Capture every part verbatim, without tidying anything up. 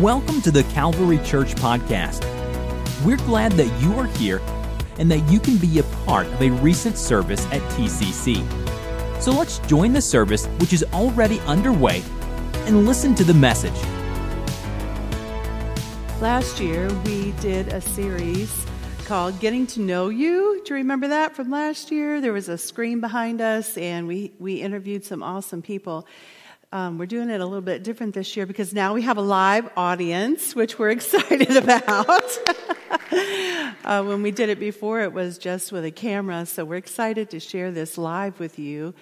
Welcome to the Calvary Church Podcast. We're glad that you are here and that you can be a part of a recent service at T C C. So let's join the service, which is already underway, and listen to the message. Last year, we did a series called Getting to Know You. Do you remember that from last year? There was a screen behind us, and we, we interviewed some awesome people. Um, we're doing it a little bit different this year because now we have a live audience, which we're excited about. uh, when we did it before, it was just with a camera, so we're excited to share this live with you.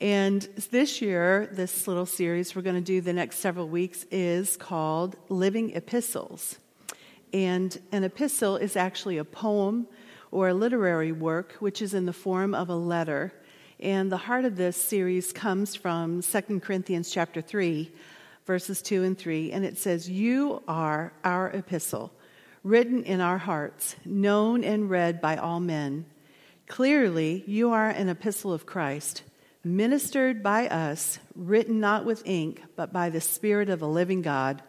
And this year, this little series we're going to do the next several weeks is called Living Epistles. And an epistle is actually a poem or a literary work, which is in the form of a letter. And the heart of this series comes from Second Corinthians chapter three, verses two and three, and it says, "You are our epistle, written in our hearts, known and read by all men. Clearly, you are an epistle of Christ, ministered by us, written not with ink, but by the Spirit of the living God,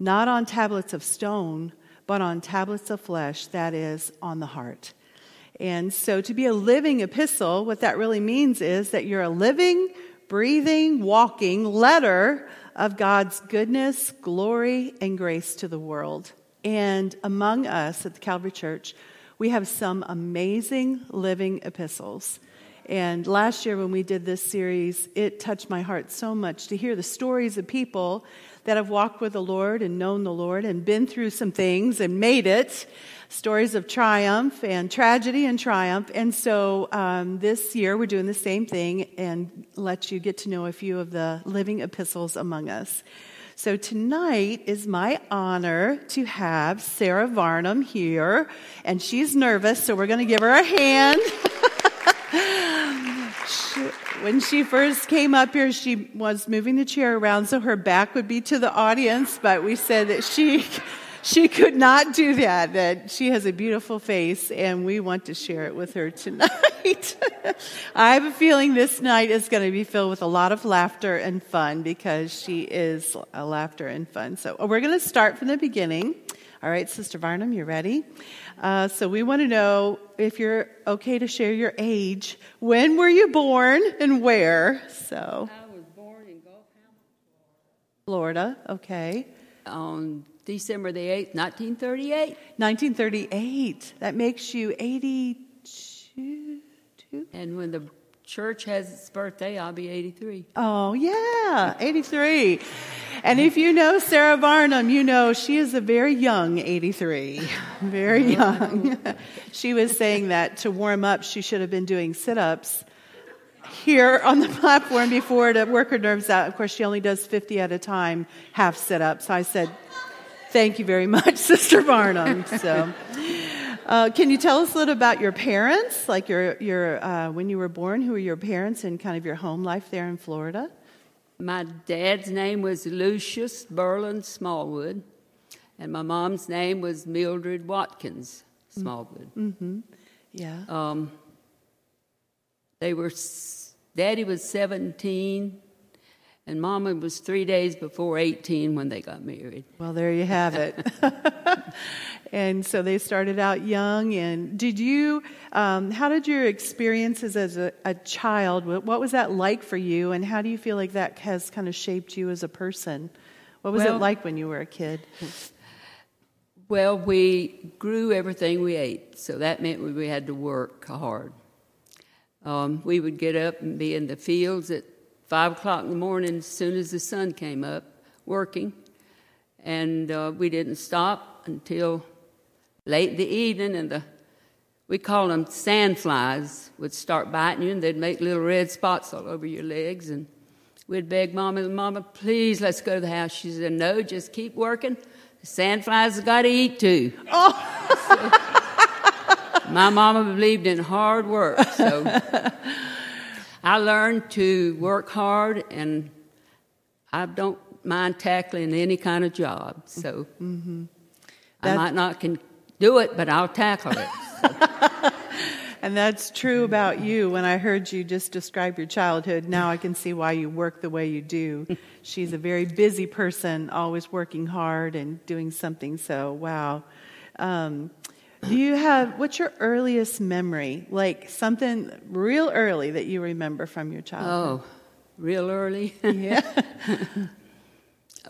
not on tablets of stone, but on tablets of flesh, that is, on the heart." And so to be a living epistle, what that really means is that you're a living, breathing, walking letter of God's goodness, glory, and grace to the world. And among us at the Calvary Church, we have some amazing living epistles. And last year when we did this series, it touched my heart so much to hear the stories of people that have walked with the Lord and known the Lord and been through some things and made it. Stories of triumph and tragedy and triumph. And so um, this year we're doing the same thing and let you get to know a few of the living epistles among us. So tonight is my honor to have Sarah Varnum here. And she's nervous, so we're going to give her a hand. When she first came up here, she was moving the chair around so her back would be to the audience, but we said that she she could not do that, that she has a beautiful face, and we want to share it with her tonight. I have a feeling this night is going to be filled with a lot of laughter and fun because she is a laughter and fun. So we're going to start from the beginning. All right, Sister Varnum, you ready? Uh, so we want to know if you're okay to share your age. When were you born and where? So I was born in Gulf Hammock, Florida. Florida, okay. On December the eighth, nineteen thirty-eight. nineteen thirty-eight. That makes you eighty-two. And when the church has its birthday, I'll be eighty-three. Oh, yeah, eighty-three. And if you know Sarah Varnum, you know she is a very young eighty-three, very young. She was saying that to warm up, she should have been doing sit-ups here on the platform before to work her nerves out. Of course, she only does fifty at a time, half sit-ups. I said, thank you very much, Sister Varnum. So... Uh, can you tell us a little about your parents, like your your uh, when you were born, who were your parents and kind of your home life there in Florida? My dad's name was Lucius Berlin Smallwood, and my mom's name was Mildred Watkins Smallwood. Mm-hmm. Yeah. Um, they were, Daddy was seventeen, and Mama was three days before eighteen when they got married. Well, there you have it. And so they started out young. And did you, um, how did your experiences as a, a child, what was that like for you? And how do you feel like that has kind of shaped you as a person? What was well, it like when you were a kid? Well, we grew everything we ate. So that meant we had to work hard. Um, we would get up and be in the fields at five o'clock in the morning as soon as the sun came up, working. And uh, we didn't stop until late in the evening, and the we call them sandflies would start biting you, and they'd make little red spots all over your legs. And we'd beg Mama, Mama, please, let's go to the house. She said, no, just keep working. The sandflies have got to eat, too. Oh. So, my Mama believed in hard work. So I learned to work hard, and I don't mind tackling any kind of job. So mm-hmm. I might not can do it, but I'll tackle it. So. And that's true about you. When I heard you just describe your childhood, now I can see why you work the way you do. She's a very busy person, always working hard and doing something. So, wow. Um, do you have, what's your earliest memory? Like something real early that you remember from your childhood? Oh, real early? Yeah.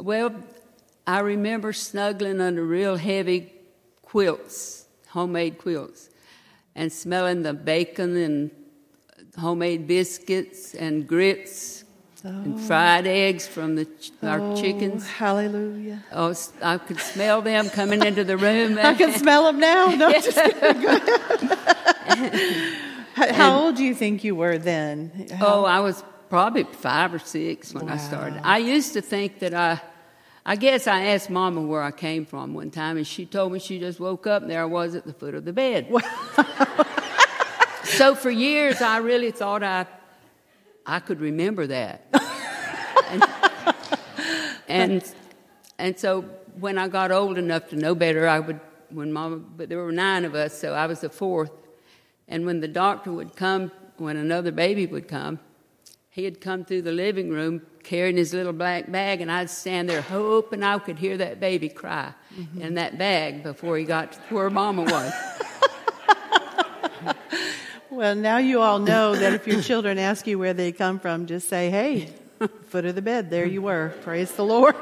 Well, I remember snuggling under real heavy quilts, homemade quilts, and smelling the bacon and homemade biscuits and grits oh. and fried eggs from the ch- oh, our chickens. Hallelujah. Oh, I could smell them coming into the room. I can smell them now. No, I'm just kidding. Go ahead. How, how and, old do you think you were then? How? Oh, I was probably five or six when wow. I started. I used to think that I... I guess I asked Mama where I came from one time, and she told me she just woke up, and there I was at the foot of the bed. Wow. So for years, I really thought I I could remember that. and, and and so when I got old enough to know better, I would, when Mama, but there were nine of us, so I was the fourth. And when the doctor would come, when another baby would come, he had come through the living room carrying his little black bag, and I'd stand there hoping I could hear that baby cry mm-hmm. in that bag before he got to where Mama was. Well, now you all know that if your children ask you where they come from, just say, hey, foot of the bed, there you were. Praise the Lord.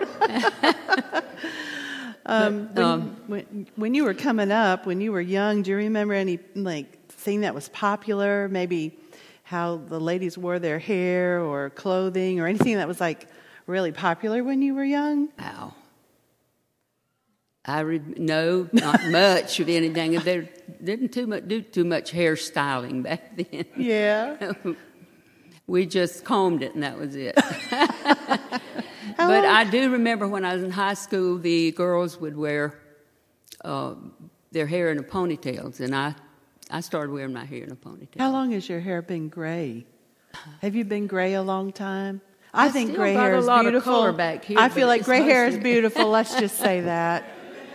um, but, um, when, when, when you were coming up, when you were young, do you remember any like thing that was popular, maybe how the ladies wore their hair or clothing or anything that was, like, really popular when you were young? Ow. I re- no, not much of anything. There didn't too much, do too much hairstyling back then. Yeah. We just combed it, and that was it. But I do remember when I was in high school, the girls would wear uh, their hair in a ponytails, and I... I started wearing my hair in a ponytail. How long has your hair been gray? Have you been gray a long time? I, I think gray hair is beautiful. Back here, I feel like gray hair is beautiful. Let's just say that.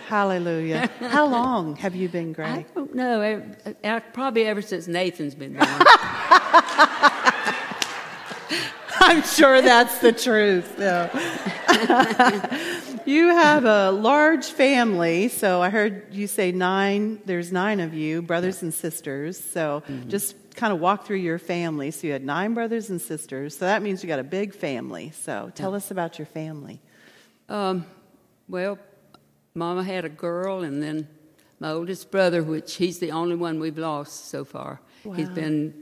Hallelujah. How long have you been gray? I don't know. I, I, probably ever since Nathan's been born. I'm sure that's the truth, though. You have a large family, so I heard you say nine. There's nine of you, brothers and sisters. So mm-hmm. just kind of walk through your family. So you had nine brothers and sisters. So that means you got a big family. So tell yeah. us about your family. Um, well, Mama had a girl, and then my oldest brother, which he's the only one we've lost so far. Wow. He's been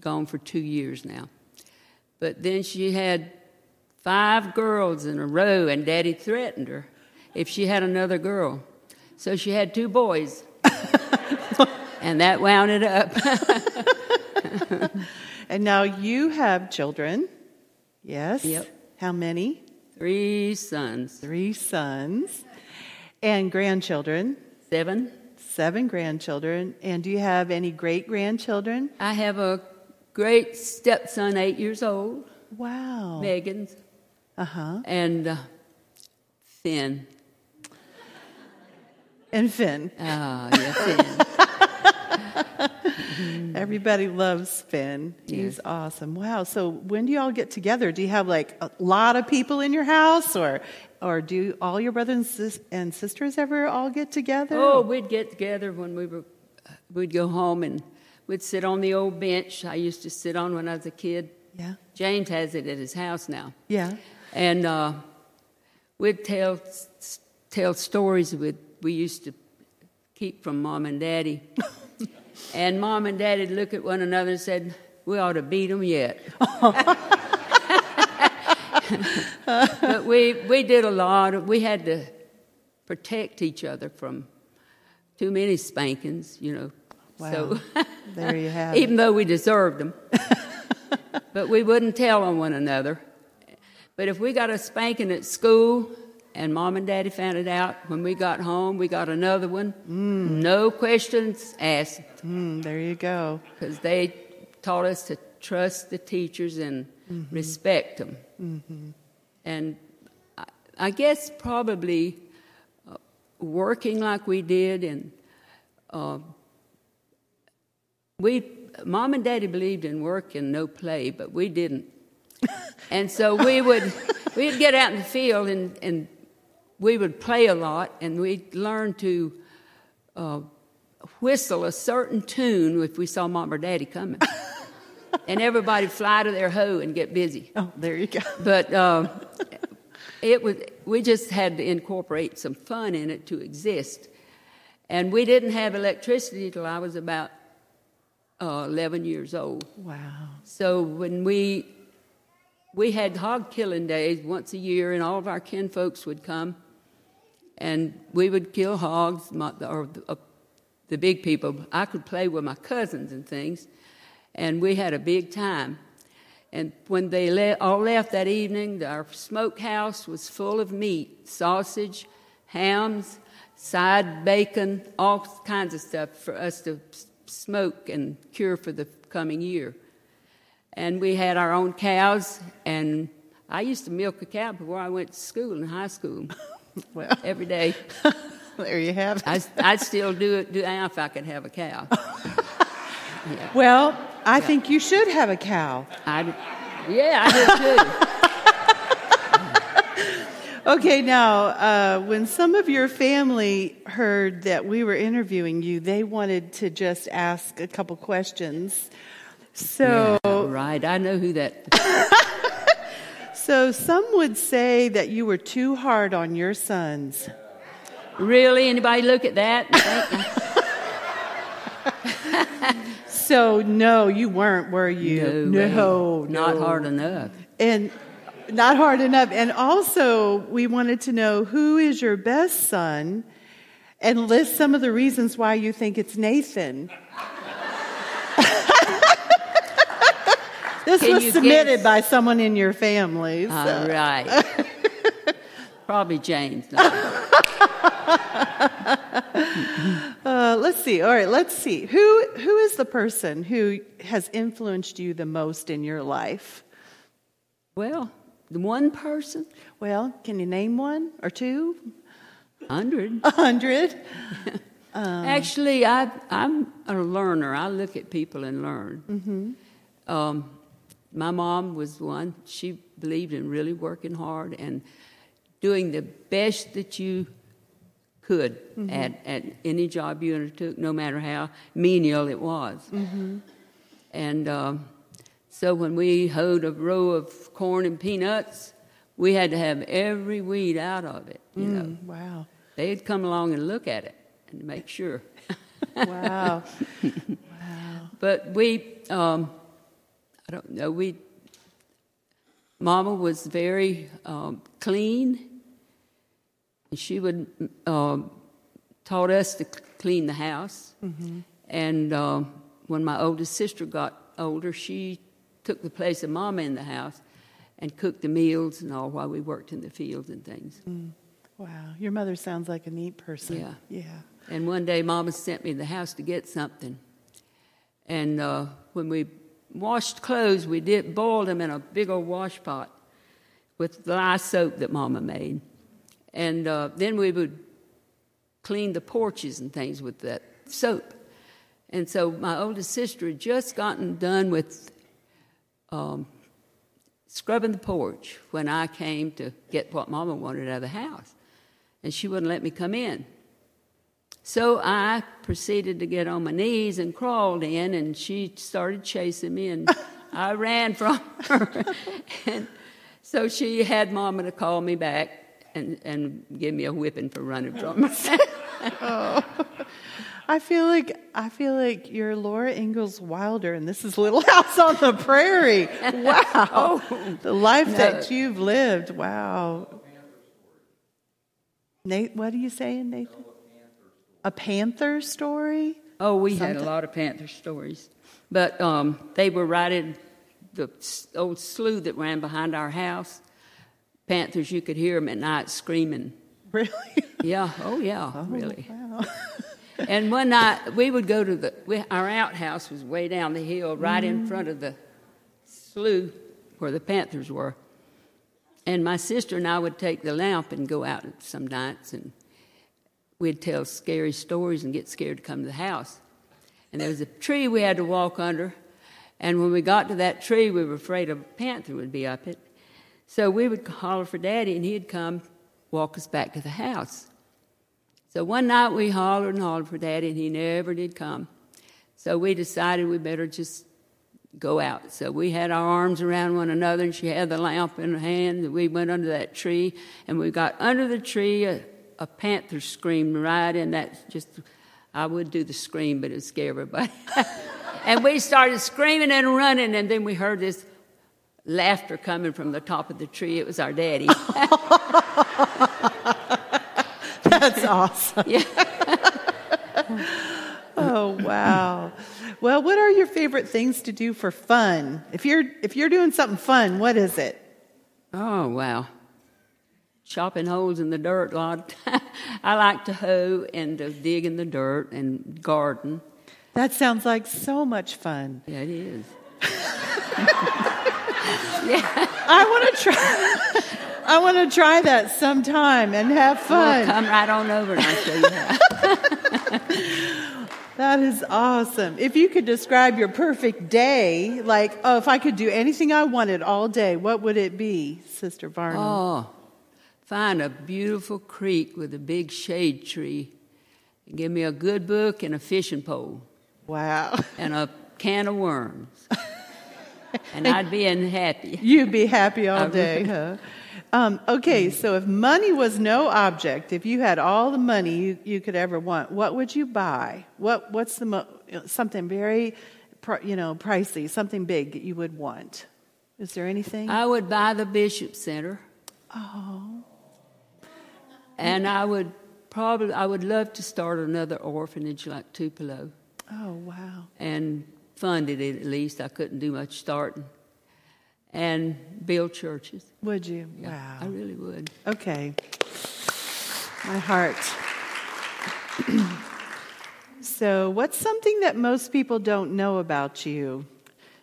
gone for two years now. But then she had five girls in a row, and Daddy threatened her if she had another girl. So she had two boys, and that wound it up. And now you have children, yes? Yep. How many? Three sons. Three sons. And grandchildren? Seven. Seven grandchildren. And do you have any great-grandchildren? I have a great stepson, eight years old. Wow. Megan's. Uh-huh. And uh, Finn. And Finn. Oh, yeah, Finn. Everybody loves Finn. Yes. He's awesome. Wow. So when do you all get together? Do you have, like, a lot of people in your house? Or or do all your brothers and, sis- and sisters ever all get together? Oh, we'd get together when we were, we'd go home and... We'd sit on the old bench I used to sit on when I was a kid. Yeah. James has it at his house now. Yeah. And uh, we'd tell tell stories we'd, we used to keep from Mom and Daddy. And Mom and Daddy'd look at one another and said, "We ought to beat them yet." But we, we did a lot. Of, we had to protect each other from too many spankings, you know. Wow. So, there you have it. Even though we deserved them. But we wouldn't tell on one another. But if we got a spanking at school and Mom and Daddy found it out, when we got home, we got another one. Mm. No questions asked. Mm, there you go. Because they taught us to trust the teachers and mm-hmm. respect them. Mm-hmm. And I, I guess probably uh, working like we did and... Uh, We, Mom and Daddy believed in work and no play, but we didn't. And so we would we'd get out in the field and, and we would play a lot, and we'd learn to uh, whistle a certain tune if we saw Mom or Daddy coming. And everybody would fly to their hoe and get busy. Oh, there you go. But uh, it was we just had to incorporate some fun in it to exist. And we didn't have electricity till I was about uh, eleven years old. Wow. So when we... We had hog killing days once a year, and all of our kin folks would come, and we would kill hogs, my, or the, uh, the big people. I could play with my cousins and things, and we had a big time. And when they le- all left that evening, our smokehouse was full of meat, sausage, hams, side bacon, all kinds of stuff for us to s- smoke and cure for the coming year. And we had our own cows, and I used to milk a cow before I went to school in high school. Well, every day. There you have it. I, I'd still do it do now if I could have a cow. Yeah. Well, I yeah. think you should have a cow. I, yeah, I did too. Okay, now, uh, when some of your family heard that we were interviewing you, they wanted to just ask a couple questions. So yeah, right, I know who that. So some would say that you were too hard on your sons. Really, anybody look at that? So no, you weren't, were you? No, no, no, not hard enough. And not hard enough. And also, we wanted to know who is your best son, and list some of the reasons why you think it's Nathan. This Can was submitted by someone in your family. So. All right. Probably James. No. uh, let's see. All right, let's see. Who Who is the person who has influenced you the most in your life? Well, the one person. Well, can you name one or two? A hundred. A hundred. um. Actually, I, I'm a learner. I look at people and learn. Mm-hmm. Um, My mom was one. She believed in really working hard and doing the best that you could mm-hmm. at, at any job you undertook, no matter how menial it was. Mm-hmm. And um, so when we hoed a row of corn and peanuts, we had to have every weed out of it. You mm, know, wow! They'd come along and look at it and make sure. Wow! Wow! But we. Um, I don't know, we, Mama was very um, clean. She would, um, taught us to clean the house. Mm-hmm. And um, when my oldest sister got older, she took the place of Mama in the house and cooked the meals and all while we worked in the fields and things. Mm. Wow, your mother sounds like a neat person. Yeah. Yeah. And one day Mama sent me to the house to get something. And uh, when we washed clothes, we did boiled them in a big old wash pot with lye soap that Mama made. And uh, then we would clean the porches and things with that soap. And so my oldest sister had just gotten done with um, scrubbing the porch when I came to get what Mama wanted out of the house. And she wouldn't let me come in. So I proceeded to get on my knees and crawled in, and she started chasing me, and I ran from her. And so she had Mama to call me back and, and give me a whipping for running from her. Oh. I feel like I feel like you're Laura Ingalls Wilder, and this is Little House on the Prairie. Wow, oh, the life no. that you've lived. Wow, Nate, what are you saying, Nathan? A panther story? Oh, we Something. had a lot of panther stories. But um, they were right in the old slough that ran behind our house. Panthers, you could hear them at night screaming. Really? Yeah. Oh, yeah, oh, really. Wow. And one night, we would go to the... We, our outhouse was way down the hill, right mm. in front of the slough where the panthers were. And my sister and I would take the lamp and go out some nights and... We'd tell scary stories and get scared to come to the house. and there was a tree we had to walk under, and when we got to that tree, we were afraid a panther would be up it. So we would holler for Daddy, and he'd come walk us back to the house. So one night we hollered and hollered for Daddy, and he never did come. So we decided we better just go out. So we had our arms around one another, and she had the lamp in her hand, and we went under that tree, and we got under the tree. A, a panther screamed right in that, just, I would do the scream, but it would scare everybody. And we started screaming and running, and then we heard this laughter coming from the top of the tree. It was our daddy. That's awesome. Yeah. Oh, wow. Well, what are your favorite things to do for fun? If you're if you're doing something fun, what is it? Oh, wow. Chopping holes in the dirt a lot. I like to hoe and to dig in the dirt and garden. That sounds like so much fun. Yeah, it is. Yeah. I want to try. I want to try that sometime and have fun. Well, come right on over and I'll show you how. That is awesome. If you could describe your perfect day, like, oh, if I could do anything I wanted all day, what would it be, Sister Varnum? Oh, find a beautiful creek with a big shade tree. And give me a good book and a fishing pole. Wow. And a can of worms. And I'd be happy. You'd be happy all day, huh? Um, okay, so if money was no object, if you had all the money you, you could ever want, what would you buy? What What's the mo- something very, you know, pricey, something big that you would want? Is there anything? I would buy the Bishop Center. Oh. And I would probably, I would love to start another orphanage like Tupelo. Oh, wow. And funded it at least. I couldn't do much starting. And build churches. Would you? Yeah, wow. I really would. Okay. My heart. So what's something that most people don't know about you?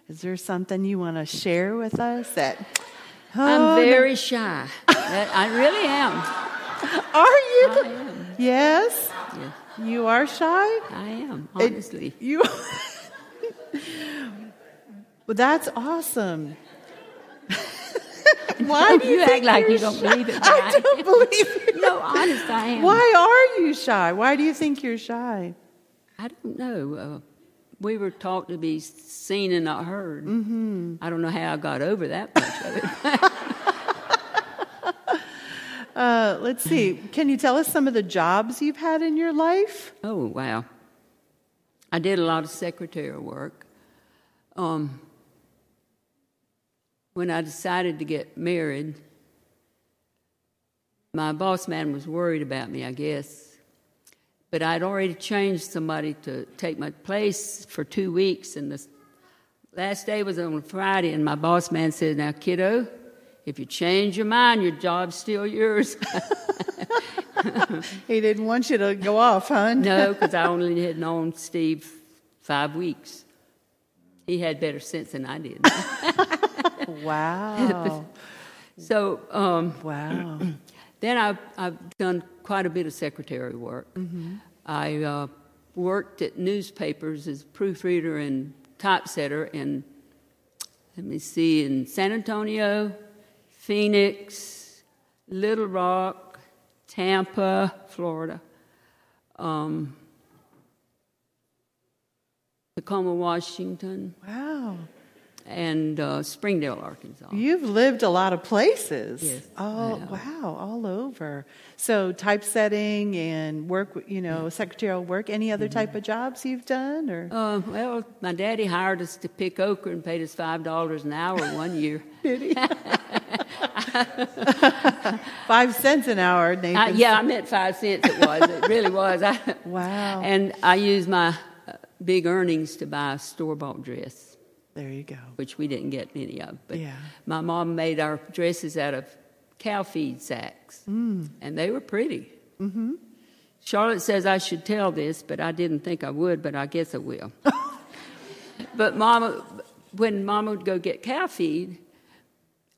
Is there something you want to share with us? That oh, I'm very no. shy. That, I really am. Are you? I am. Yes? Yes. You are shy? I am, honestly. It, you Well, that's awesome. Why do you, you act think like you don't shy? Believe it? Right? I don't believe it. No, honest, I am. Why are you shy? Why do you think you're shy? I don't know. Uh, we were taught to be seen and not heard. Mm-hmm. I don't know how I got over that much of it. uh, let's see. Can you tell us some of the jobs you've had in your life? Oh, wow. I did a lot of secretarial work. Um. When I decided to get married, my boss man was worried about me, I guess. But I'd already changed somebody to take my place for two weeks, and the last day was on a Friday, and my boss man said, "Now, kiddo, if you change your mind, your job's still yours." He didn't want you to go off, huh? No, because I only had known Steve five weeks. He had better sense than I did. Wow. So, um, wow. Then I've, I've done quite a bit of secretary work. Mm-hmm. I uh, worked at newspapers as proofreader and typesetter in, let me see, in San Antonio, Phoenix, Little Rock, Tampa, Florida, um, Tacoma, Washington. Wow. And uh, Springdale, Arkansas. You've lived a lot of places. Yes. Oh, wow, all over. So typesetting and work, you know, secretarial work. Any other mm-hmm. type of jobs you've done? Or uh, well, my daddy hired us to pick okra and paid us five dollars an hour one year. Did he? Five cents an hour, Nathan. I, yeah, I meant five cents it was. It really was. I, wow. And I used my big earnings to buy a store-bought dress. There you go. Which we didn't get many of. But yeah. My mom made our dresses out of cow feed sacks. Mm. And they were pretty. Mm-hmm. Charlotte says I should tell this, but I didn't think I would, but I guess I will. But Mama, when Mama would go get cow feed,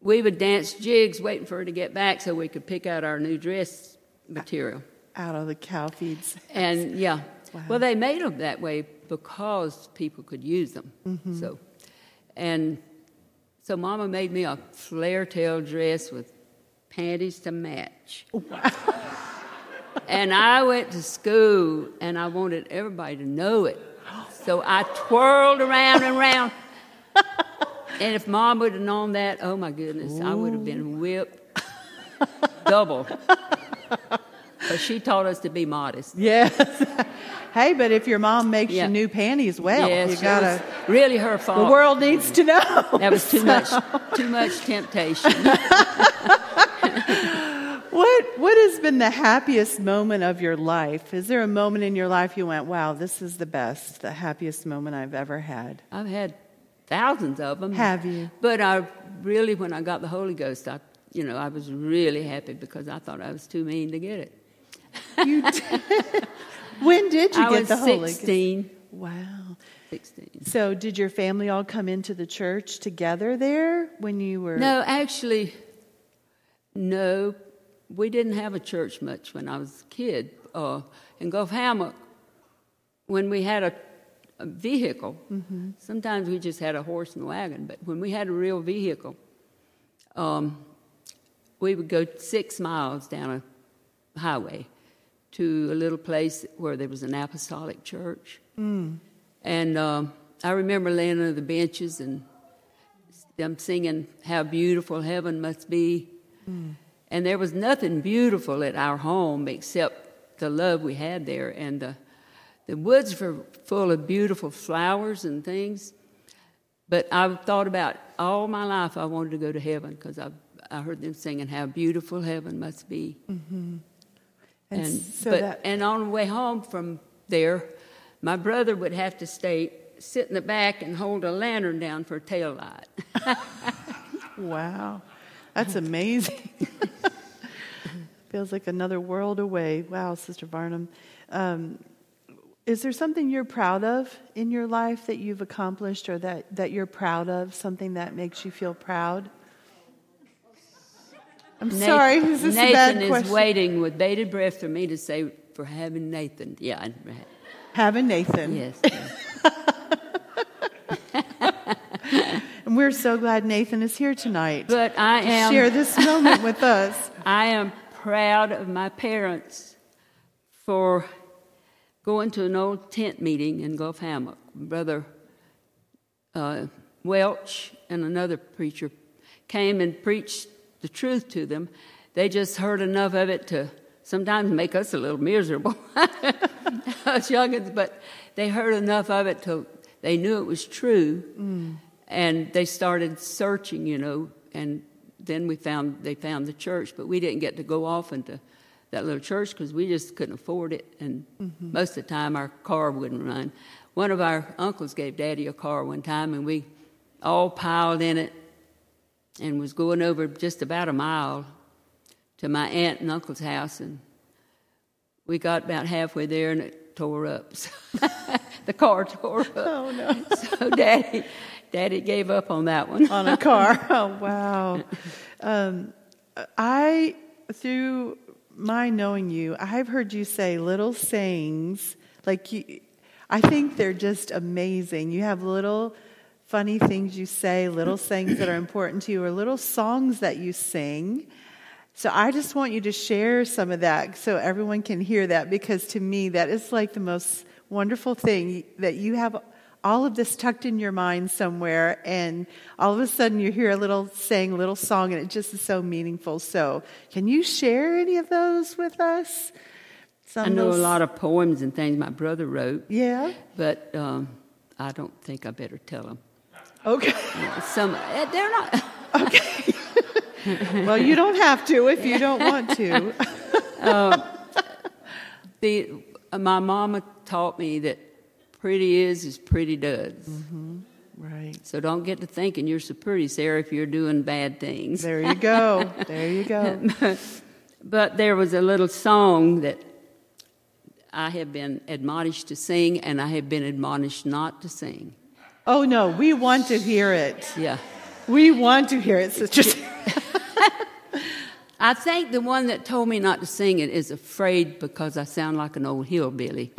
we would dance jigs waiting for her to get back so we could pick out our new dress material. Out of the cow feed sacks. And, yeah. Wow. Well, they made them that way because people could use them. Mm-hmm. So, and so Mama made me a flare-tail dress with panties to match. Wow. And I went to school, and I wanted everybody to know it. So I twirled around and around. And if Mom would have known that, oh, my goodness, ooh, I would have been whipped double. But she taught us to be modest. Yes. Hey, but if your mom makes yeah. you new panties, well, yes, you got to. Really her fault. The world needs to know. That was too so. much, too much temptation. What what has been the happiest moment of your life? Is there a moment in your life you went, wow, this is the best, the happiest moment I've ever had? I've had thousands of them. Have you? But I really, when I got the Holy Ghost, I, you know, I was really happy because I thought I was too mean to get it. You did? When did you I get the Holy Ghost? I was sixteen. Wow. sixteen. So did your family all come into the church together there when you were? No, actually, no. We didn't have a church much when I was a kid. Uh, in Gulf Hammock, when we had a, a vehicle, mm-hmm. sometimes we just had a horse and wagon, but when we had a real vehicle, um, we would go six miles down a highway to a little place where there was an apostolic church. Mm. And um, I remember laying on the benches and them singing, "How Beautiful Heaven Must Be." Mm. And there was nothing beautiful at our home except the love we had there. And the, the woods were full of beautiful flowers and things. But I thought about all my life I wanted to go to heaven because I I heard them singing, "How Beautiful Heaven Must Be." Mm-hmm. And, and, so but, that... and on the way home from there, my brother would have to stay, sit in the back and hold a lantern down for a taillight. Wow. That's amazing. Feels like another world away. Wow, Sister Varnum. Um, is there something you're proud of in your life that you've accomplished or that, that you're proud of, something that makes you feel proud? I'm Nathan, sorry, is this Nathan a bad question? Nathan is waiting with bated breath for me to say, for having Nathan. Yeah. I, having Nathan. Yes. And we're so glad Nathan is here tonight. But I to am. Share this moment with us. I am proud of my parents for going to an old tent meeting in Gulf Hammock. Brother uh, Welch and another preacher came and preached the truth to them. They just heard enough of it to sometimes make us a little miserable, us youngins, but they heard enough of it till they knew it was true, mm. and they started searching, you know, and then we found they found the church, but we didn't get to go off into that little church because we just couldn't afford it, and mm-hmm. most of the time our car wouldn't run. One of our uncles gave Daddy a car one time, and we all piled in it and was going over just about a mile to my aunt and uncle's house, and we got about halfway there, and it tore up. So the car tore up. Oh, no. So Daddy... Daddy gave up on that one. On a car. Oh, wow. Um, I, through my knowing you, I've heard you say little sayings. Like, you, I think they're just amazing. You have little funny things you say, little sayings that are important to you, or little songs that you sing. So I just want you to share some of that so everyone can hear that, because to me, that is like the most wonderful thing that you have all of this tucked in your mind somewhere, and all of a sudden you hear a little saying, a little song, and it just is so meaningful. So can you share any of those with us? Some I know those... a lot of poems and things my brother wrote. Yeah. But um, I don't think I better tell them. Okay. Some, they're not. Okay. Well, you don't have to if you don't want to. um, the my mama taught me that pretty is as pretty does. Mm-hmm. Right. So don't get to thinking you're so pretty, Sarah, if you're doing bad things. There you go. There you go. But, but there was a little song that I have been admonished to sing, and I have been admonished not to sing. Oh, no. We want to hear it. Yeah. We want to hear it, Sister. I think the one that told me not to sing it is afraid because I sound like an old hillbilly.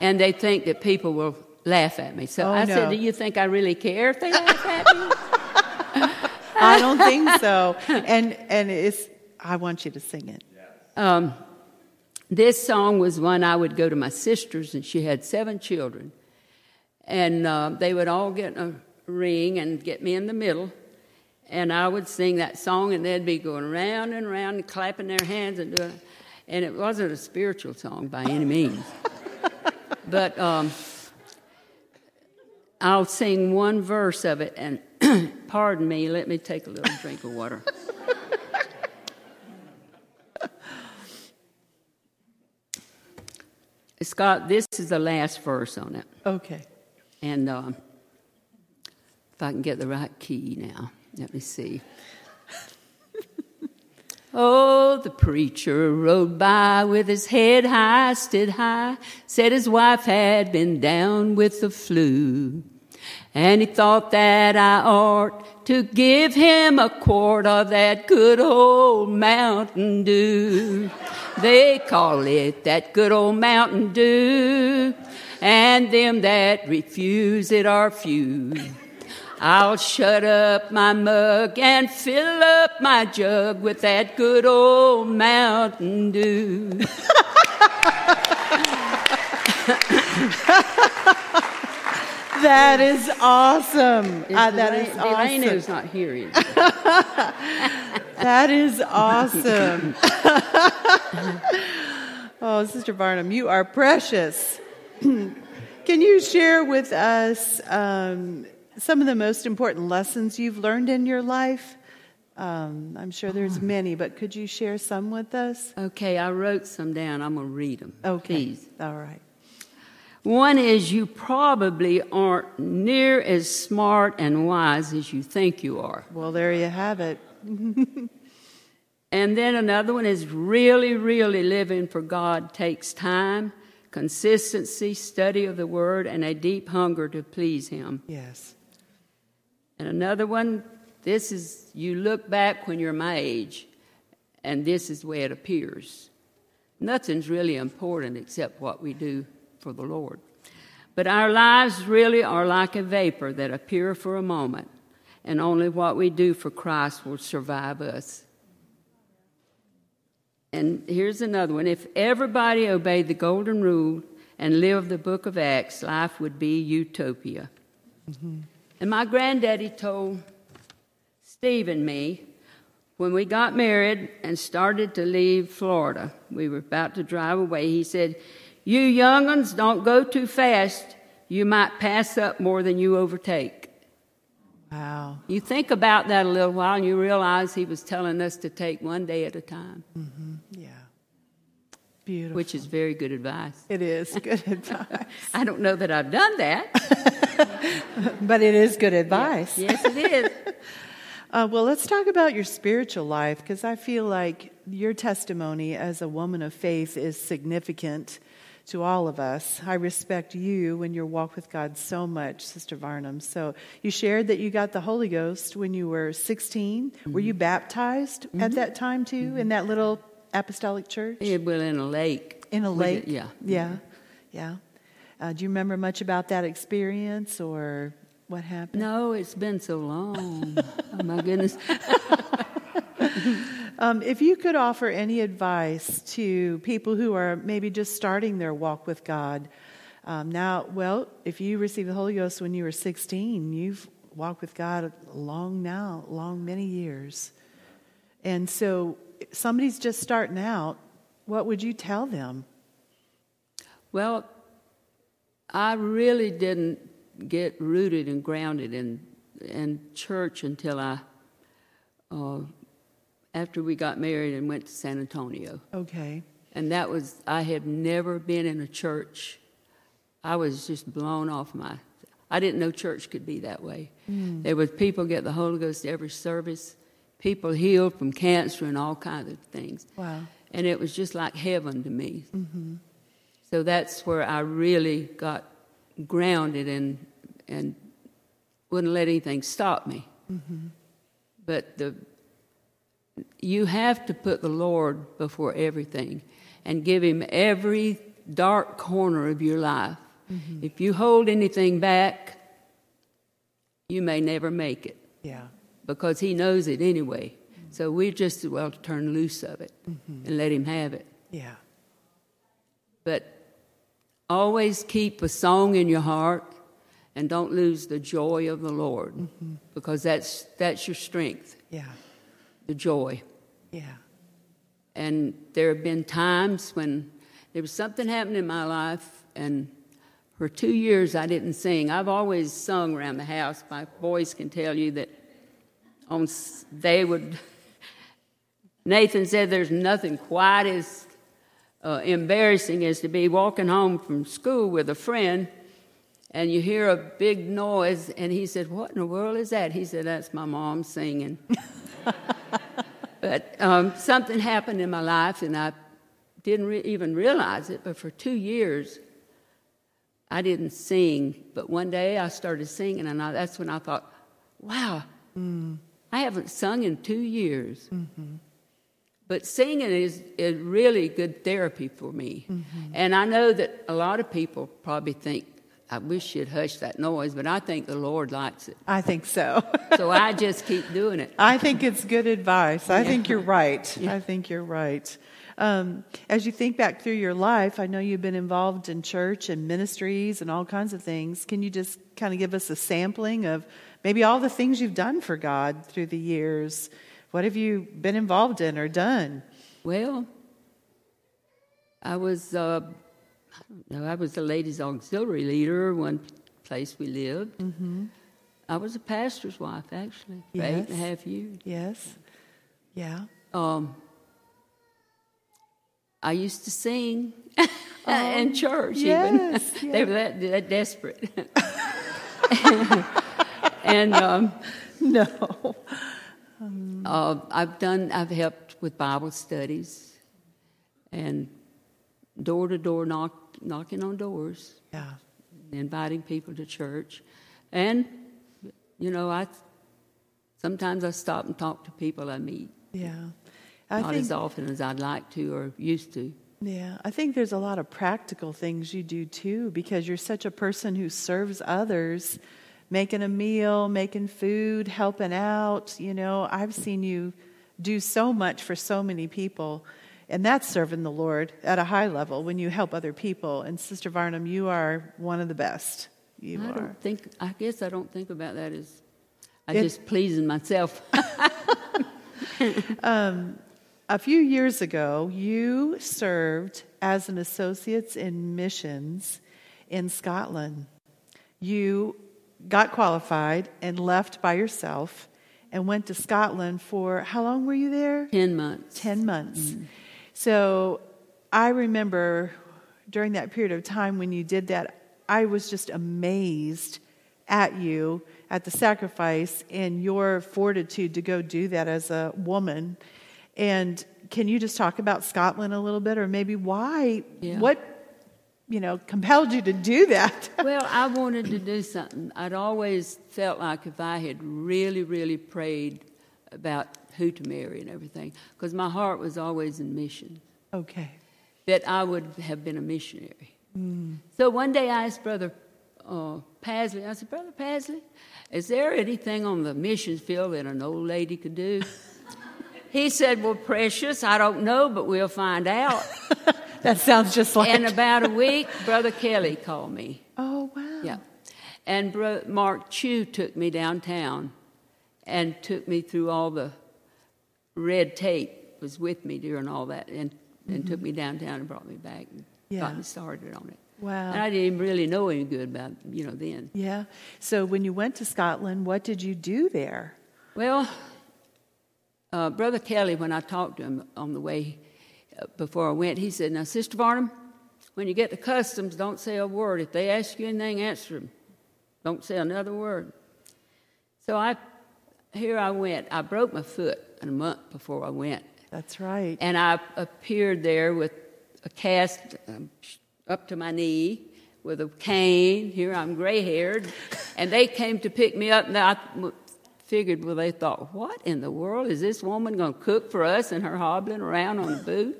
and they think that people will laugh at me. So oh, I no. said, do you think I really care if they laugh at me? I don't think so. And and it's I want you to sing it. Um, this song was one I would go to my sister's, and she had seven children. And uh, they would all get a ring and get me in the middle. And I would sing that song, and they'd be going round and round and clapping their hands and doing it. And it wasn't a spiritual song by any means. But um, I'll sing one verse of it, and pardon me, let me take a little drink of water. Scott, this is the last verse on it. Okay. And um, if I can get the right key now, let me see. Oh, the preacher rode by with his head high, stood high, said his wife had been down with the flu. And he thought that I ought to give him a quart of that good old Mountain Dew. They call it that good old Mountain Dew, and them that refuse it are few. I'll shut up my mug and fill up my jug with that good old Mountain Dew. That is awesome. Uh, that Delaney, is awesome. Delaney's not here either. That is awesome. Oh, Sister Varnum, you are precious. Can you share with us um, some of the most important lessons you've learned in your life? Um, I'm sure there's many, but could you share some with us? Okay, I wrote some down. I'm going to read them. Okay. Please. All right. One is you probably aren't near as smart and wise as you think you are. Well, there you have it. And then another one is really, really living for God takes time, consistency, study of the Word, and a deep hunger to please Him. Yes. And another one, this is you look back when you're my age, and this is where it appears. Nothing's really important except what we do for the Lord. But our lives really are like a vapor that appear for a moment, and only what we do for Christ will survive us. And here's another one. If everybody obeyed the golden rule and lived the book of Acts, life would be utopia. Mm-hmm. And my granddaddy told Steve and me, when we got married and started to leave Florida, we were about to drive away, he said, "You young uns, don't go too fast. You might pass up more than you overtake." Wow. You think about that a little while, and you realize he was telling us to take one day at a time. Mm-hmm. Yeah. Beautiful. Which is very good advice. It is good advice. I don't know that I've done that. But it is good advice. Yes, yes it is. Uh, well, let's talk about your spiritual life, because I feel like your testimony as a woman of faith is significant to all of us. I respect you and your walk with God so much, Sister Varnum. So you shared that you got the Holy Ghost when you were sixteen. Mm-hmm. Were you baptized mm-hmm. at that time, too, mm-hmm. in that little apostolic church? It was in a lake. In a lake? It, yeah. Yeah. Mm-hmm. Yeah. Uh, do you remember much about that experience or what happened? No, it's been so long. Oh, my goodness. Um, if you could offer any advice to people who are maybe just starting their walk with God, um, now, well, if you received the Holy Ghost when you were sixteen, you've walked with God long now, long many years. And so if somebody's just starting out, what would you tell them? Well, I really didn't get rooted and grounded in, in church until I... Uh, after we got married and went to San Antonio. Okay. And that was, I had never been in a church. I was just blown off my, I didn't know church could be that way. Mm. There was people get the Holy Ghost every service, people healed from cancer and all kinds of things. Wow. And it was just like heaven to me. Mm-hmm. So that's where I really got grounded and, and wouldn't let anything stop me. Mm-hmm. But the... You have to put the Lord before everything and give Him every dark corner of your life. Mm-hmm. If you hold anything back, you may never make it. Yeah. Because he knows it anyway. Mm-hmm. So we just as well turn loose of it mm-hmm. and let him have it. Yeah. But always keep a song in your heart and don't lose the joy of the Lord mm-hmm. because that's that's your strength. Yeah. The joy. Yeah. And there have been times when there was something happened in my life, and for two years I didn't sing. I've always sung around the house. My boys can tell you that on they would... Nathan said there's nothing quite as uh, embarrassing as to be walking home from school with a friend, and you hear a big noise, and he said, "What in the world is that?" He said, "That's my mom singing." But um, something happened in my life, and I didn't re- even realize it, but for two years, I didn't sing. But one day, I started singing, and I, that's when I thought, wow, mm. I haven't sung in two years. Mm-hmm. But singing is, is really good therapy for me. Mm-hmm. And I know that a lot of people probably think, I wish you'd hush that noise, but I think the Lord likes it. I think so. So I just keep doing it. I think it's good advice. I yeah. think you're right. Yeah. I think you're right. Um, as you think back through your life, I know you've been involved in church and ministries and all kinds of things. Can you just kind of give us a sampling of maybe all the things you've done for God through the years? What have you been involved in or done? Well, I was... Uh, No, I was the ladies' auxiliary leader, one place we lived. Mm-hmm. I was a pastor's wife, actually, for yes. eight and a half years. Yes. Yeah. Um, I used to sing um, in church, yes, even. Yes. They were that, that desperate. and um, no, um, uh, I've done. I've helped with Bible studies, and. Door to door, knock, knocking on doors, yeah, inviting people to church, and you know, I sometimes I stop and talk to people I meet. Yeah, I not think, as often as I'd like to or used to. Yeah, I think there's a lot of practical things you do too, because you're such a person who serves others, making a meal, making food, helping out. You know, I've seen you do so much for so many people. And that's serving the Lord at a high level when you help other people. And Sister Varnum, you are one of the best. You I are. Don't think, I guess I don't think about that as I it, just pleasing myself. um, a few years ago, you served as an associate in missions in Scotland. You got qualified and left by yourself and went to Scotland for, how long were you there? Ten months. Ten months. Mm-hmm. So I remember during that period of time when you did that, I was just amazed at you, at the sacrifice and your fortitude to go do that as a woman. And can you just talk about Scotland a little bit, or maybe why, yeah. what, you know, compelled you to do that? Well, I wanted to do something. I'd always felt like if I had really, really prayed about who to marry and everything, because my heart was always in mission. Okay. That I would have been a missionary. Mm. So one day I asked Brother uh, Pasley, I said, "Brother Pasley, is there anything on the mission field that an old lady could do?" He said, "Well, precious, I don't know, but we'll find out." That sounds just like... And about a week, Brother Kelly called me. Oh, wow. Yeah. And Bro- Mark Chu took me downtown and took me through all the... Red tape was with me during all that, and, and mm-hmm. took me downtown and brought me back and yeah. got me started on it. Wow. And I didn't really know any good about, you know, then. Yeah. So when you went to Scotland, what did you do there? Well, uh, Brother Kelly, when I talked to him on the way uh, before I went, he said, "Now, Sister Varnum, when you get to customs, don't say a word. If they ask you anything, answer them. Don't say another word." So I, here I went. I broke my foot a month before I went. That's right. And I appeared there with a cast um, up to my knee, with a cane. Here I'm gray-haired, and they came to pick me up. And I figured, well, they thought, "What in the world is this woman going to cook for us and her hobbling around on a boot?"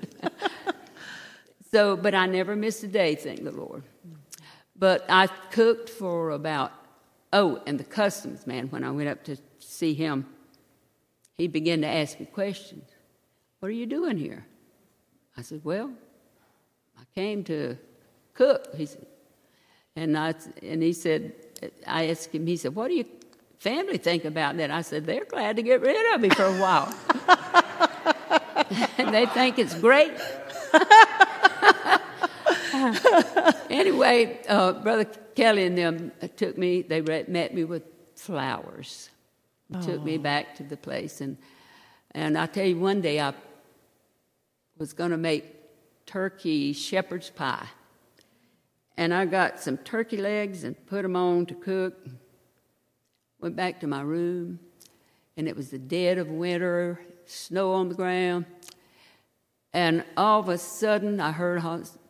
So, but I never missed a day, thank the Lord. But I cooked for about, oh, and the customs man, when I went up to see him, he began to ask me questions. What are you doing here? I said, well, I came to cook. He said, and I, and he said, I asked him, he said, what do your family think about that? I said, they're glad to get rid of me for a while. And they think it's great. Anyway, uh, Brother Kelly and them took me, they met me with flowers. Oh. Took me back to the place. And and I tell you, one day I was going to make turkey shepherd's pie. And I got some turkey legs and put them on to cook. Went back to my room, and it was the dead of winter, snow on the ground. And all of a sudden, I heard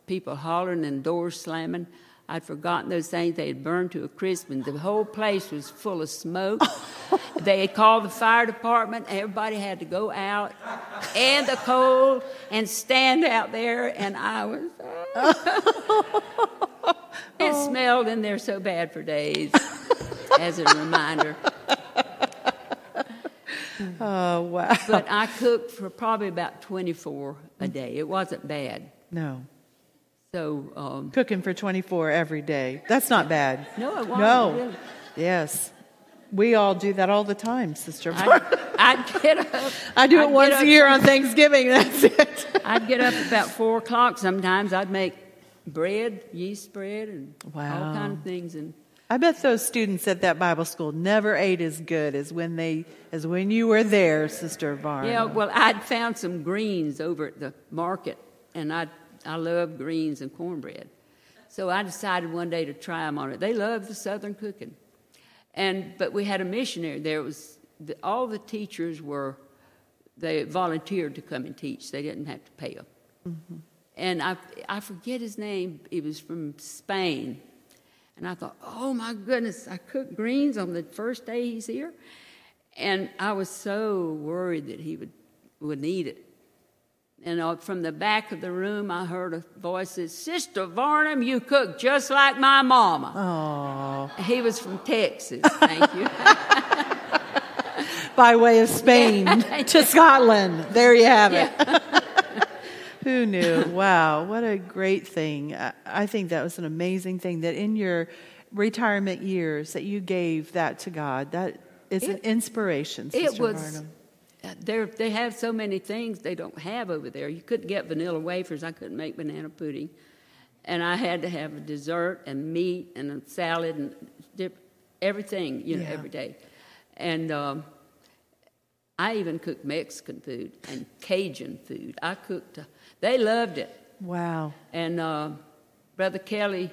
people hollering and doors slamming. I'd forgotten those things. They had burned to a crisp, and the whole place was full of smoke. They had called the fire department. Everybody had to go out in the cold and stand out there, and I was... Oh. It smelled in there so bad for days, as a reminder. Oh, wow. But I cooked for probably about twenty-four a day. It wasn't bad. No. So um, cooking for twenty-four every day. That's not bad. No, it wasn't. No. Really. Yes. We all do that all the time, Sister. I, I'd get up. I do it I'd once a year on Thanksgiving. That's it. I'd get up about four o'clock sometimes. I'd make bread, yeast bread, and wow. all kinds of things. And I bet those students at that Bible school never ate as good as when they as when you were there, Sister Varnum. Yeah, well, I'd found some greens over at the market, and I I love greens and cornbread, so I decided one day to try them on it. They love the Southern cooking. And but we had a missionary there. It was the, all the teachers were they volunteered to come and teach. They didn't have to pay them. Mm-hmm. And I I forget his name. He was from Spain. And I thought, oh my goodness! I cooked greens on the first day he's here, and I was so worried that he would would eat it. And from the back of the room, I heard a voice that said, Sister Varnum, you cook just like my mama. Oh. He was from Texas, thank you. By way of Spain to Scotland. There you have it. Yeah. Who knew? Wow, what a great thing. I think that was an amazing thing that in your retirement years that you gave that to God. That is it, an inspiration, Sister Varnum. They're, they have so many things they don't have over there. You couldn't get vanilla wafers. I couldn't make banana pudding. And I had to have a dessert and meat and a salad and dip, everything, you know, yeah. every day. And um, I even cooked Mexican food and Cajun food. I cooked. Uh, they loved it. Wow. And uh, Brother Kelly,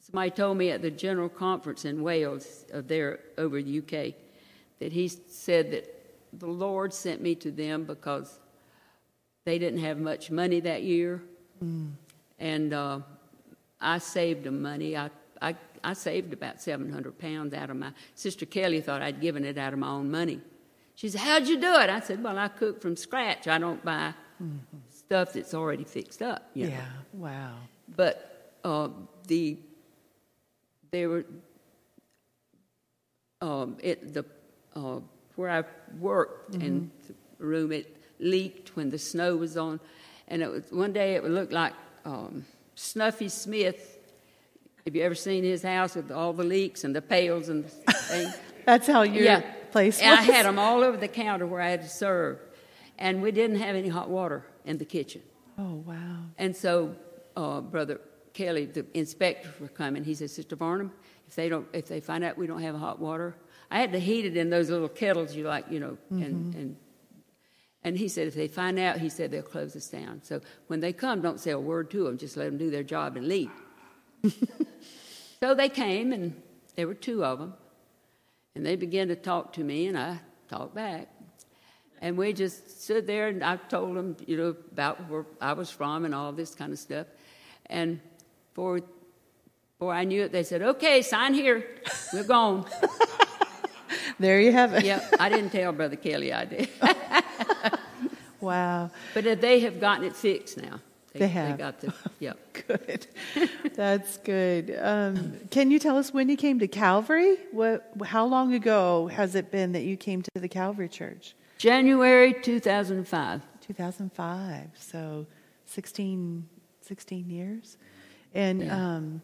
somebody told me at the General Conference in Wales, uh, there over the U K, that he said that the Lord sent me to them because they didn't have much money that year. Mm. And uh, I saved them money. I, I I saved about seven hundred pounds out of my... Sister Kelly thought I'd given it out of my own money. She said, how'd you do it? I said, well, I cook from scratch. I don't buy mm-hmm. stuff that's already fixed up. You yeah, know? Wow. But uh, the... They were... Um, it, the... Uh, where I worked mm-hmm. in the room, it leaked when the snow was on. And it was, one day it would look like um, Snuffy Smith. Have you ever seen his house with all the leaks and the pails and the things? That's how your yeah. place was? And I had them all over the counter where I had to serve. And we didn't have any hot water in the kitchen. Oh, wow. And so uh, Brother Kelly, the inspector, were coming. He said, Sister Varnum, if they don't, if they find out we don't have hot water... I had to heat it in those little kettles, you like, you know, mm-hmm. and, and and he said if they find out, he said they'll close us down. So when they come, don't say a word to them, just let them do their job and leave. So they came, and there were two of them, and they began to talk to me, and I talked back. And we just stood there, and I told them, you know, about where I was from and all this kind of stuff. And before, before I knew it, they said, okay, sign here. We're gone. There you have it. Yeah, I didn't tell Brother Kelly I did. Wow. But they have gotten it fixed now. They, they have. They got the, yeah. Good. That's good. Um, can you tell us when you came to Calvary? What? How long ago has it been that you came to the Calvary Church? January two thousand five. two thousand five. So sixteen, sixteen years. And yeah. um,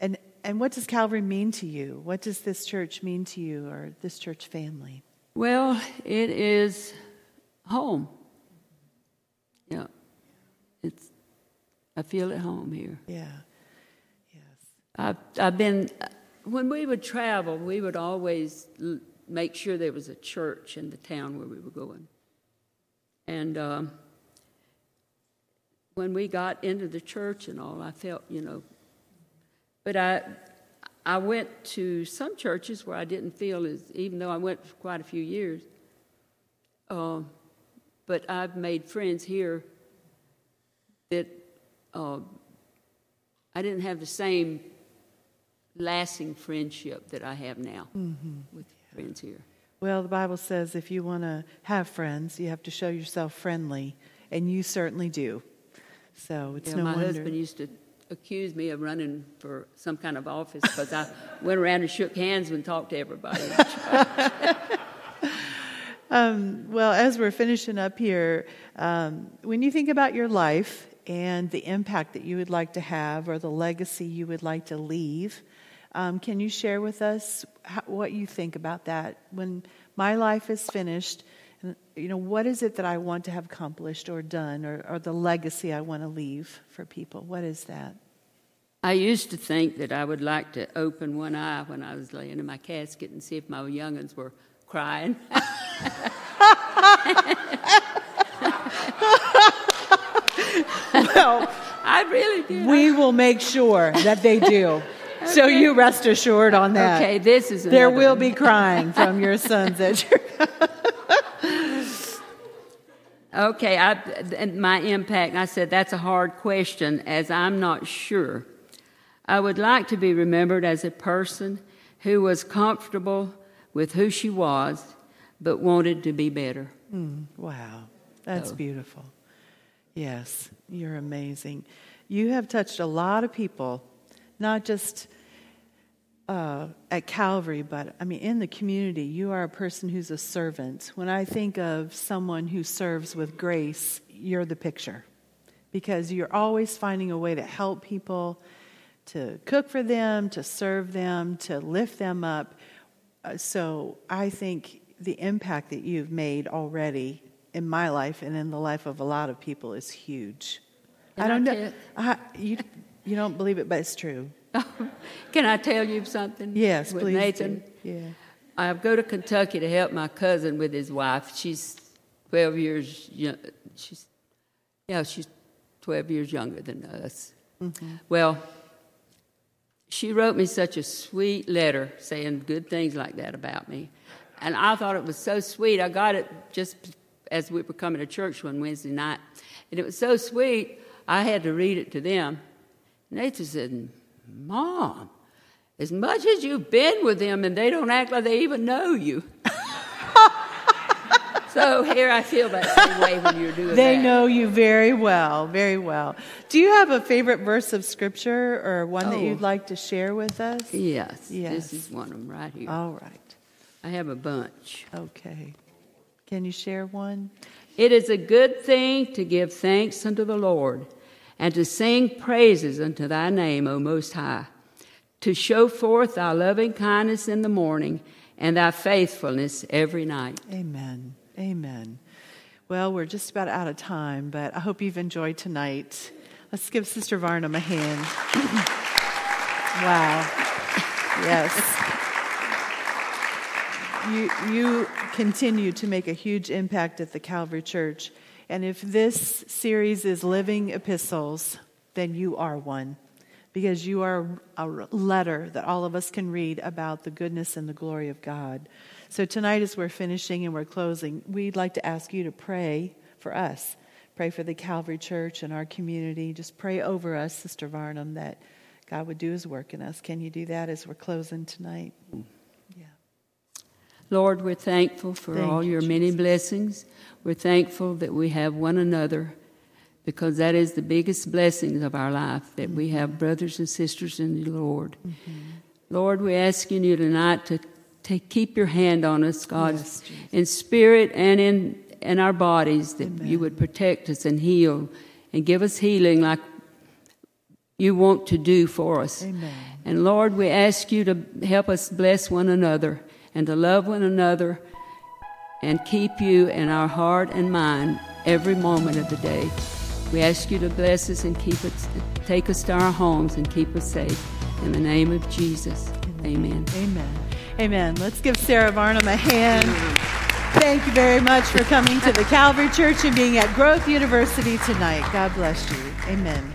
and and what does Calvary mean to you? What does this church mean to you, or this church family? Well, it is home. Yeah. It's. I feel at home here. Yeah. Yes. I've, I've been, when we would travel, we would always l- make sure there was a church in the town where we were going. And um, when we got into the church and all, I felt, you know, but I I went to some churches where I didn't feel as, even though I went for quite a few years, uh, but I've made friends here that Uh, I didn't have the same lasting friendship that I have now mm-hmm. with yeah. friends here. Well, the Bible says if you want to have friends, you have to show yourself friendly, and you certainly do. So it's yeah, no my wonder. My husband used to accuse me of running for some kind of office because I went around and shook hands and talked to everybody. um, well, as we're finishing up here, um, when you think about your life and the impact that you would like to have or the legacy you would like to leave. Um, can you share with us how, what you think about that? When my life is finished, and, you know, what is it that I want to have accomplished or done, or, or the legacy I want to leave for people? What is that? I used to think that I would like to open one eye when I was laying in my casket and see if my young'uns were crying. Well, I really do. We will make sure that they do. Okay. So you rest assured on that. Okay, this is there will one. Be crying from your sons at your. Okay, I, and my impact. I said that's a hard question, as I'm not sure. I would like to be remembered as a person who was comfortable with who she was, but wanted to be better. Mm, wow, that's so beautiful. Yes, you're amazing. You have touched a lot of people, not just uh, at Calvary, but I mean in the community. You are a person who's a servant. When I think of someone who serves with grace, you're the picture, because you're always finding a way to help people, to cook for them, to serve them, to lift them up. Uh, so I think the impact that you've made already in my life and in the life of a lot of people is huge. Can I don't I know. I, you you don't believe it, but it's true. Can I tell you something? Yes, with please. Nathan, do. Yeah. I go to Kentucky to help my cousin with his wife. She's twelve years. You know, she's yeah, she's twelve years younger than us. Mm-hmm. Well, she wrote me such a sweet letter saying good things like that about me, and I thought it was so sweet. I got it just as we were coming to church one Wednesday night. And it was so sweet, I had to read it to them. Nathan said, Mom, as much as you've been with them and they don't act like they even know you. So here I feel that same way when you're doing they that. They know you very well, very well. Do you have a favorite verse of Scripture or one oh. that you'd like to share with us? Yes, yes. This is one of them right here. All right. I have a bunch. Okay. Can you share one? It is a good thing to give thanks unto the Lord, and to sing praises unto thy name, O Most High, to show forth thy loving kindness in the morning, and thy faithfulness every night. Amen. Amen. Well, we're just about out of time, but I hope you've enjoyed tonight. Let's give Sister Varnum a hand. Wow. Yes. You, you continue to make a huge impact at the Calvary Church. And if this series is Living Epistles, then you are one, because you are a letter that all of us can read about the goodness and the glory of God. So tonight, as we're finishing and we're closing, we'd like to ask you to pray for us. Pray for the Calvary Church and our community. Just pray over us, Sister Varnum, that God would do his work in us. Can you do that as we're closing tonight? Lord, we're thankful for Thank all you, your Jesus. Many blessings. We're thankful that we have one another because that is the biggest blessing of our life, that mm-hmm. we have brothers and sisters in the Lord. Mm-hmm. Lord, we're asking you tonight to, to keep your hand on us, God, yes, in spirit and in, in our bodies, that Amen. You would protect us and heal and give us healing like you want to do for us. Amen. And Lord, we ask you to help us bless one another and to love one another and keep you in our heart and mind every moment of the day. We ask you to bless us and keep us, take us to our homes and keep us safe. In the name of Jesus, amen. Amen. Amen. Let's give Sarah Varnum a hand. Amen. Thank you very much for coming to the Calvary Church and being at Growth University tonight. God bless you. Amen.